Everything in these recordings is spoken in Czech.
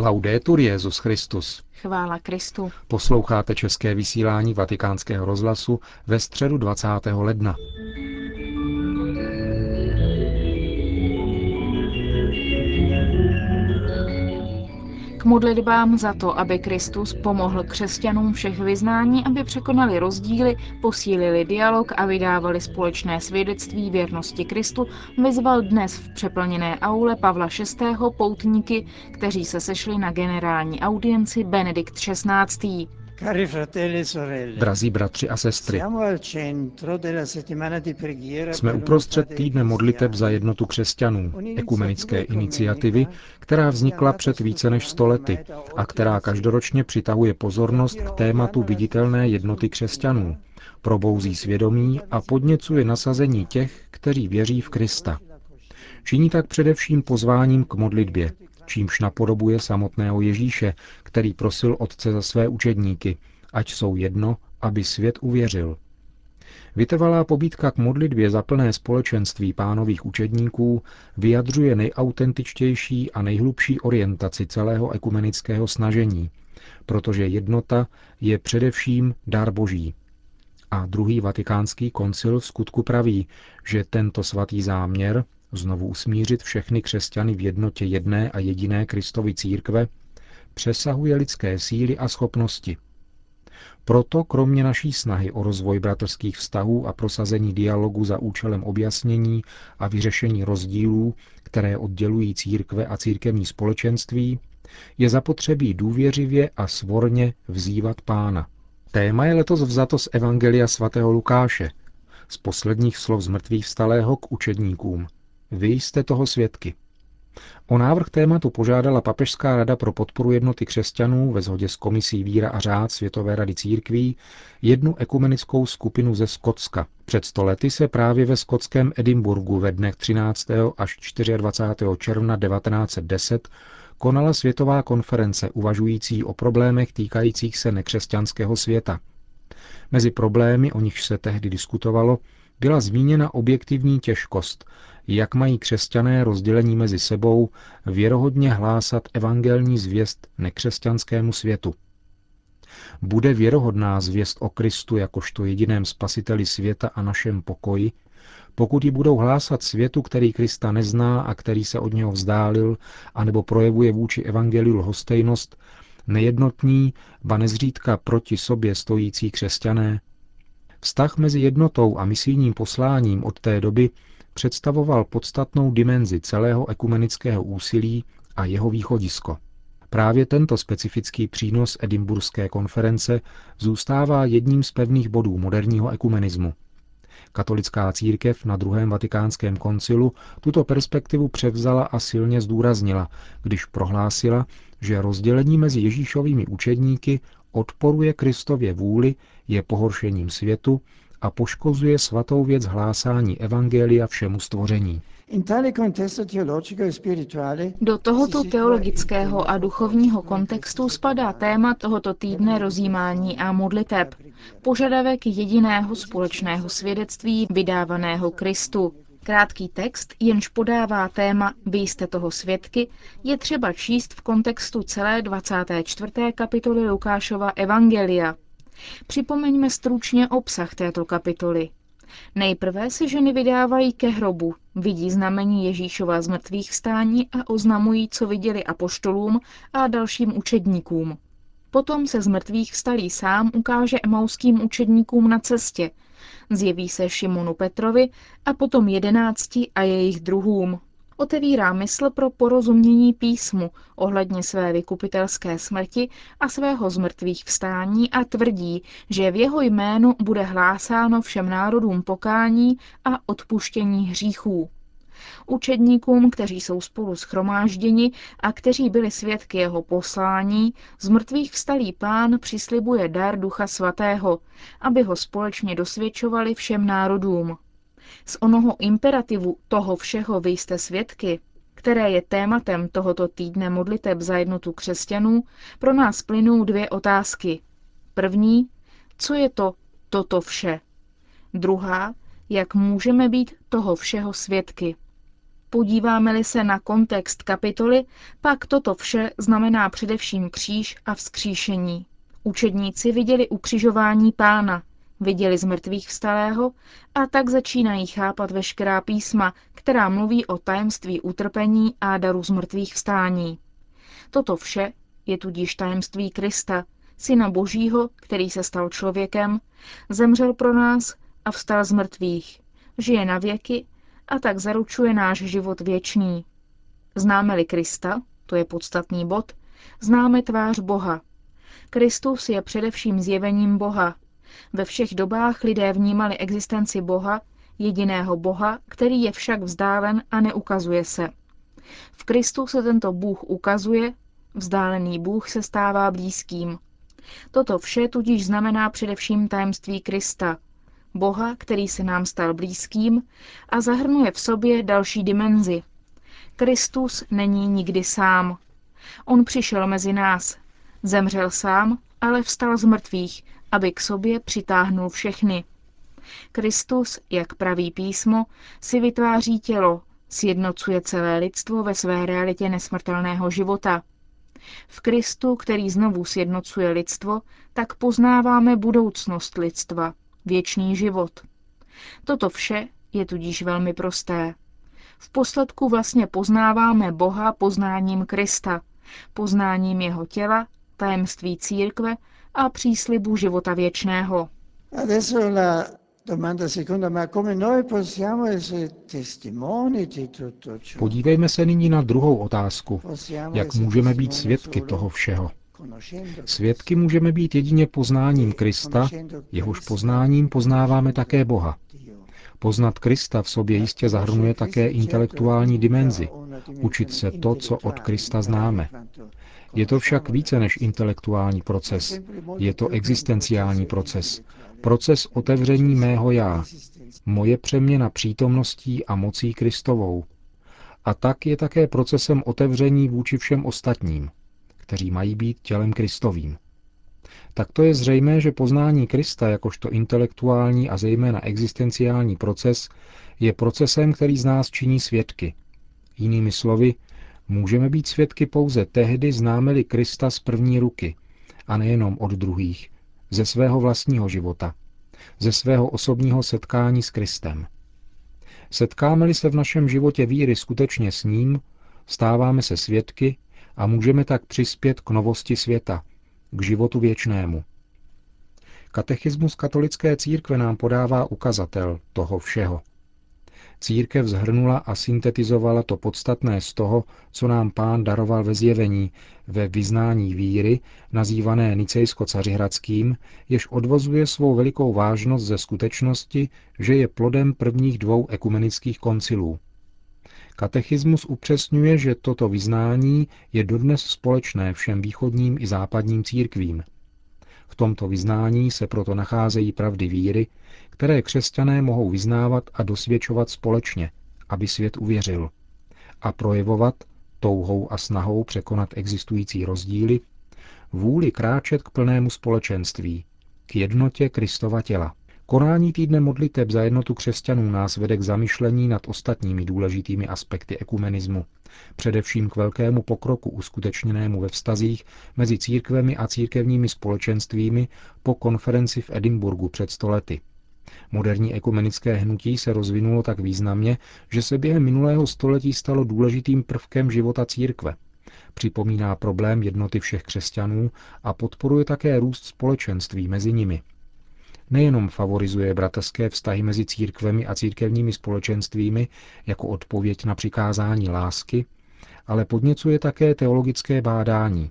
Laudetur Jesus Christus. Chvála Kristu. Posloucháte české vysílání Vatikánského rozhlasu ve středu 20. ledna. K modlitbám za to, aby Kristus pomohl křesťanům všech vyznání, aby překonali rozdíly, posílili dialog a vydávali společné svědectví věrnosti Kristu, vyzval dnes v přeplněné aule Pavla VI. Poutníky, kteří se sešli na generální audienci Benedikt XVI. Drazí bratři a sestry, jsme uprostřed týdne modliteb za jednotu křesťanů, ekumenické iniciativy, která vznikla před více než 100 lety a která každoročně přitahuje pozornost k tématu viditelné jednoty křesťanů, probouzí svědomí a podněcuje nasazení těch, kteří věří v Krista. Činí tak především pozváním k modlitbě, čímž napodobuje samotného Ježíše, který prosil Otce za své učedníky, ať jsou jedno, aby svět uvěřil. Vytrvalá pobídka k modlitbě za plné společenství Pánových učedníků vyjadřuje nejautentičtější a nejhlubší orientaci celého ekumenického snažení, protože jednota je především dar Boží. A Druhý Vatikánský koncil vskutku praví, že tento svatý záměr, znovu usmířit všechny křesťany v jednotě jedné a jediné Kristovy církve, přesahuje lidské síly a schopnosti. Proto kromě naší snahy o rozvoj bratrských vztahů a prosazení dialogu za účelem objasnění a vyřešení rozdílů, které oddělují církve a církevní společenství, je zapotřebí důvěřivě a svorně vzývat Pána. Téma je letos vzato z Evangelia sv. Lukáše, z posledních slov zmrtvýchvstalého k učedníkům. Vy jste toho svědky. O návrh tématu požádala Papežská rada pro podporu jednoty křesťanů ve shodě s Komisí víra a řád Světové rady církví jednu ekumenickou skupinu ze Skotska. Před 100 lety se právě ve skotském Edinburgu ve dnech 13. až 24. června 1910 konala světová konference uvažující o problémech týkajících se nekřesťanského světa. Mezi problémy, o nichž se tehdy diskutovalo, byla zmíněna objektivní těžkost, jak mají křesťané rozdělení mezi sebou věrohodně hlásat evangelní zvěst nekřesťanskému světu. Bude věrohodná zvěst o Kristu jakožto jediném spasiteli světa a našem pokoji, pokud ji budou hlásat světu, který Krista nezná a který se od něho vzdálil, anebo projevuje vůči evangeliu lhostejnost, nejednotní, ba nezřídka proti sobě stojící křesťané? Vztah mezi jednotou a misijním posláním od té doby představoval podstatnou dimenzi celého ekumenického úsilí a jeho východisko. Právě tento specifický přínos edinburské konference zůstává jedním z pevných bodů moderního ekumenismu. Katolická církev na Druhém Vatikánském koncilu tuto perspektivu převzala a silně zdůraznila, když prohlásila, že rozdělení mezi Ježíšovými učedníky odporuje Kristově vůli, je pohoršením světu a poškozuje svatou věc hlásání evangelia všemu stvoření. Do tohoto teologického a duchovního kontextu spadá téma tohoto týdne rozjímání a modliteb, požadavek jediného společného svědectví vydávaného Kristu. Krátký text, jenž podává téma Vy jste toho svědky, je třeba číst v kontextu celé 24. kapitoly Lukášova Evangelia. Připomeňme stručně obsah této kapitoly. Nejprve se ženy vydávají ke hrobu, vidí znamení Ježíšova zmrtvýchvstání a oznamují, co viděli apoštolům a dalším učedníkům. Potom se zmrtvýchvstalý sám ukáže emauským učedníkům na cestě, zjeví se Šimonu Petrovi a potom 11 a jejich druhům. Otevírá mysl pro porozumění písmu ohledně své vykupitelské smrti a svého zmrtvýchvstání a tvrdí, že v jeho jménu bude hlásáno všem národům pokání a odpuštění hříchů. Učedníkům, kteří jsou spolu shromážděni a kteří byli svědky jeho poslání, zmrtvýchvstalý Pán přislibuje dar Ducha Svatého, aby ho společně dosvědčovali všem národům. Z onoho imperativu toho všeho vy jste svědky, které je tématem tohoto týdne modliteb za jednotu křesťanů, pro nás plynou dvě otázky. První, co je to toto vše? Druhá, jak můžeme být toho všeho svědky? Podíváme-li se na kontext kapitoly, pak toto vše znamená především kříž a vzkříšení. Učedníci viděli ukřižování Pána, viděli z mrtvých vstalého, a tak začínají chápat veškerá písma, která mluví o tajemství utrpení a daru z mrtvých vstání. Toto vše je tudíž tajemství Krista, Syna Božího, který se stal člověkem, zemřel pro nás a vstal z mrtvých, žije na věky a tak zaručuje náš život věčný. Známe-li Krista, to je podstatný bod, známe tvář Boha. Kristus je především zjevením Boha. Ve všech dobách lidé vnímali existenci Boha, jediného Boha, který je však vzdálen a neukazuje se. V Kristu se tento Bůh ukazuje, vzdálený Bůh se stává blízkým. Toto vše tudíž znamená především tajemství Krista, Boha, který se nám stal blízkým, a zahrnuje v sobě další dimenzi. Kristus není nikdy sám. On přišel mezi nás, zemřel sám, ale vstal z mrtvých, aby k sobě přitáhnul všechny. Kristus, jak praví písmo, si vytváří tělo, sjednocuje celé lidstvo ve své realitě nesmrtelného života. V Kristu, který znovu sjednocuje lidstvo, tak poznáváme budoucnost lidstva, věčný život. Toto vše je tudíž velmi prosté. V posledku vlastně poznáváme Boha poznáním Krista, poznáním jeho těla, tajemství církve a příslibu života věčného. Podívejme se nyní na druhou otázku. Jak můžeme být svědky toho všeho? Svědky můžeme být jedině poznáním Krista, jehož poznáním poznáváme také Boha. Poznat Krista v sobě jistě zahrnuje také intelektuální dimenzi, učit se to, co od Krista známe. Je to však více než intelektuální proces. Je to existenciální proces. Proces otevření mého já. Moje přeměna přítomností a mocí Kristovou. A tak je také procesem otevření vůči všem ostatním, kteří mají být tělem Kristovým. Tak to je zřejmé, že poznání Krista jakožto intelektuální a zejména existenciální proces je procesem, který z nás činí svědky. Jinými slovy, můžeme být svědky pouze tehdy, známe-li Krista z první ruky, a nejenom od druhých, ze svého vlastního života, ze svého osobního setkání s Kristem. Setkáme-li se v našem životě víry skutečně s ním, stáváme se svědky a můžeme tak přispět k novosti světa, k životu věčnému. Katechismus katolické církve nám podává ukazatel toho všeho. Církev shrnula a syntetizovala to podstatné z toho, co nám Pán daroval ve zjevení, ve vyznání víry, nazývané Nicejsko-cařihradským, jež odvozuje svou velikou vážnost ze skutečnosti, že je plodem prvních dvou ekumenických koncilů. Katechismus upřesňuje, že toto vyznání je dodnes společné všem východním i západním církvím. V tomto vyznání se proto nacházejí pravdy víry, které křesťané mohou vyznávat a dosvědčovat společně, aby svět uvěřil, a projevovat touhou a snahou překonat existující rozdíly, vůli kráčet k plnému společenství, k jednotě Kristova těla. Konání týdne modliteb za jednotu křesťanů nás vede k zamyšlení nad ostatními důležitými aspekty ekumenismu, především k velkému pokroku uskutečněnému ve vztazích mezi církvemi a církevními společenstvími po konferenci v Edinburgu před 100 lety. Moderní ekumenické hnutí se rozvinulo tak významně, že se během minulého století stalo důležitým prvkem života církve. Připomíná problém jednoty všech křesťanů a podporuje také růst společenství mezi nimi. Nejenom favorizuje bratrské vztahy mezi církvemi a církevními společenstvími jako odpověď na přikázání lásky, ale podněcuje také teologické bádání.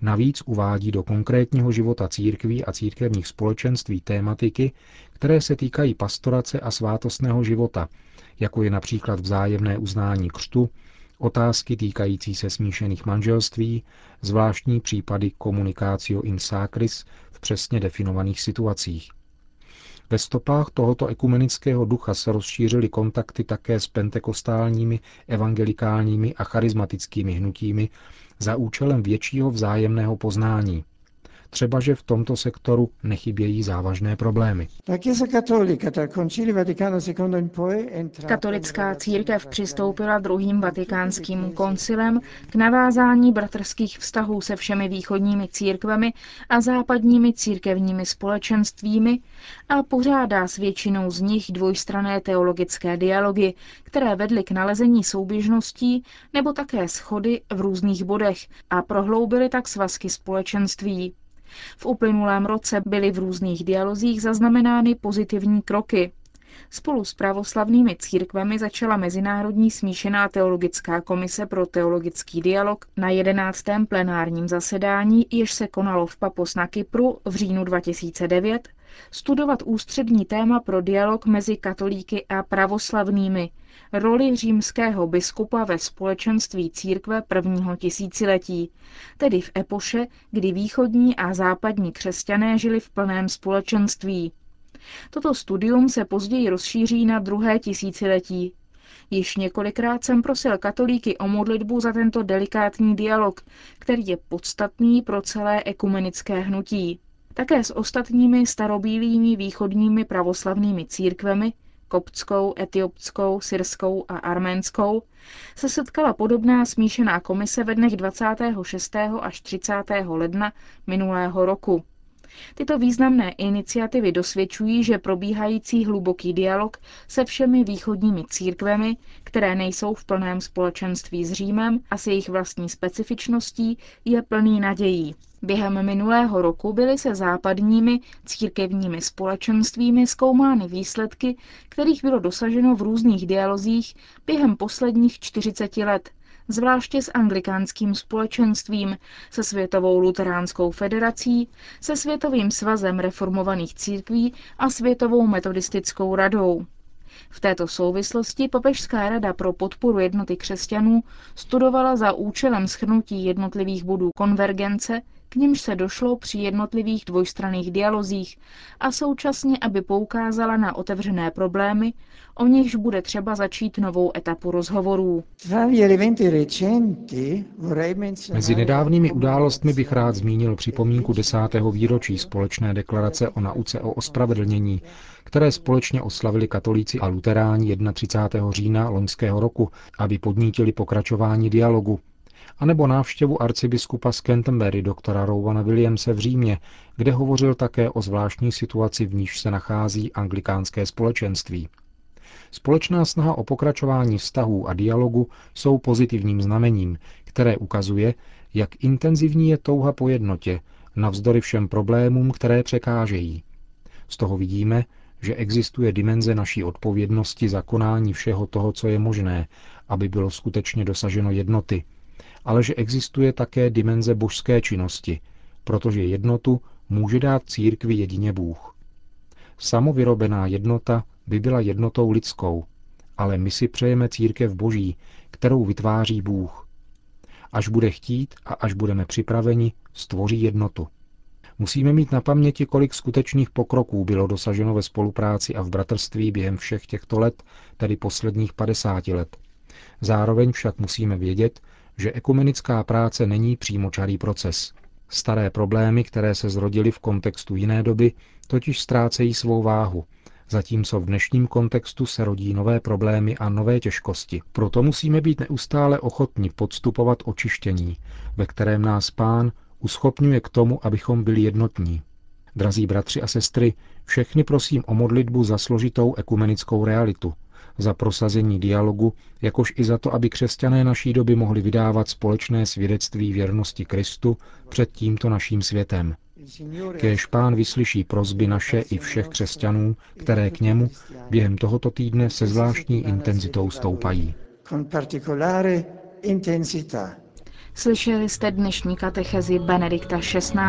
Navíc uvádí do konkrétního života církví a církevních společenství tématiky, které se týkají pastorace a svátostného života, jako je například vzájemné uznání křtu, otázky týkající se smíšených manželství, zvláštní případy communicatio in sacris v přesně definovaných situacích. Ve stopách tohoto ekumenického ducha se rozšířily kontakty také s pentekostálními, evangelikálními a charismatickými hnutími za účelem většího vzájemného poznání. třebaže v tomto sektoru nechybějí závažné problémy. Katolická církev přistoupila druhým vatikánským koncilem k navázání bratrských vztahů se všemi východními církvemi a západními církevními společenstvími a pořádá s většinou z nich dvojstranné teologické dialogy, které vedly k nalezení souběžností nebo také shody v různých bodech a prohloubily tak svazky společenství. V uplynulém roce byly v různých dialozích zaznamenány pozitivní kroky. Spolu s pravoslavnými církvemi začala Mezinárodní smíšená teologická komise pro teologický dialog na 11. plenárním zasedání, jež se konalo v Papos na Kypru v říjnu 2009, studovat ústřední téma pro dialog mezi katolíky a pravoslavnými, roli římského biskupa ve společenství církve prvního tisíciletí, tedy v epoše, kdy východní a západní křesťané žili v plném společenství. Toto studium se později rozšíří na druhé tisíciletí. Již několikrát jsem prosil katolíky o modlitbu za tento delikátní dialog, který je podstatný pro celé ekumenické hnutí. Také s ostatními starobílými východními pravoslavnými církvemi, koptskou, etiopskou, syrskou a arménskou, se setkala podobná smíšená komise ve dnech 26. až 30. ledna minulého roku. Tyto významné iniciativy dosvědčují, že probíhající hluboký dialog se všemi východními církvemi, které nejsou v plném společenství s Římem a s jejich vlastní specifičností, je plný nadějí. Během minulého roku byly se západními církevními společenstvími zkoumány výsledky, kterých bylo dosaženo v různých dialozích během posledních 40 let, zvláště s anglikánským společenstvím, se Světovou luteránskou federací, se Světovým svazem reformovaných církví a Světovou metodistickou radou. V této souvislosti Papežská rada pro podporu jednoty křesťanů studovala za účelem shrnutí jednotlivých bodů konvergence, k němž se došlo při jednotlivých dvojstranných dialozích, a současně, aby poukázala na otevřené problémy, o nichž bude třeba začít novou etapu rozhovorů. Mezi nedávnými událostmi bych rád zmínil připomínku 10. výročí Společné deklarace o nauce o ospravedlnění, které společně oslavili katolíci a luteráni 31. října loňského roku, aby podnítili pokračování dialogu, anebo návštěvu arcibiskupa z Canterbury doktora Rowana Williamse v Římě, kde hovořil také o zvláštní situaci, v níž se nachází anglikánské společenství. Společná snaha o pokračování vztahů a dialogu jsou pozitivním znamením, které ukazuje, jak intenzivní je touha po jednotě, navzdory všem problémům, které překážejí. Z toho vidíme, že existuje dimenze naší odpovědnosti za konání všeho toho, co je možné, aby bylo skutečně dosaženo jednoty, ale že existuje také dimenze božské činnosti, protože jednotu může dát církvi jedině Bůh. Samovyrobená jednota by byla jednotou lidskou, ale my si přejeme církev boží, kterou vytváří Bůh. Až bude chtít a až budeme připraveni, stvoří jednotu. Musíme mít na paměti, kolik skutečných pokroků bylo dosaženo ve spolupráci a v bratrství během všech těchto let, tedy posledních 50 let. Zároveň však musíme vědět, že ekumenická práce není přímočarý proces. Staré problémy, které se zrodily v kontextu jiné doby, totiž ztrácejí svou váhu, zatímco v dnešním kontextu se rodí nové problémy a nové těžkosti. Proto musíme být neustále ochotni podstupovat očištění, ve kterém nás Pán uschopňuje k tomu, abychom byli jednotní. Drazí bratři a sestry, všechny prosím o modlitbu za složitou ekumenickou realitu, za prosazení dialogu, jakož i za to, aby křesťané naší doby mohli vydávat společné svědectví věrnosti Kristu před tímto naším světem. Kéž Pán vyslyší prosby naše i všech křesťanů, které k němu během tohoto týdne se zvláštní intenzitou stoupají. Slyšeli jste dnešní katechezi Benedikta XVI.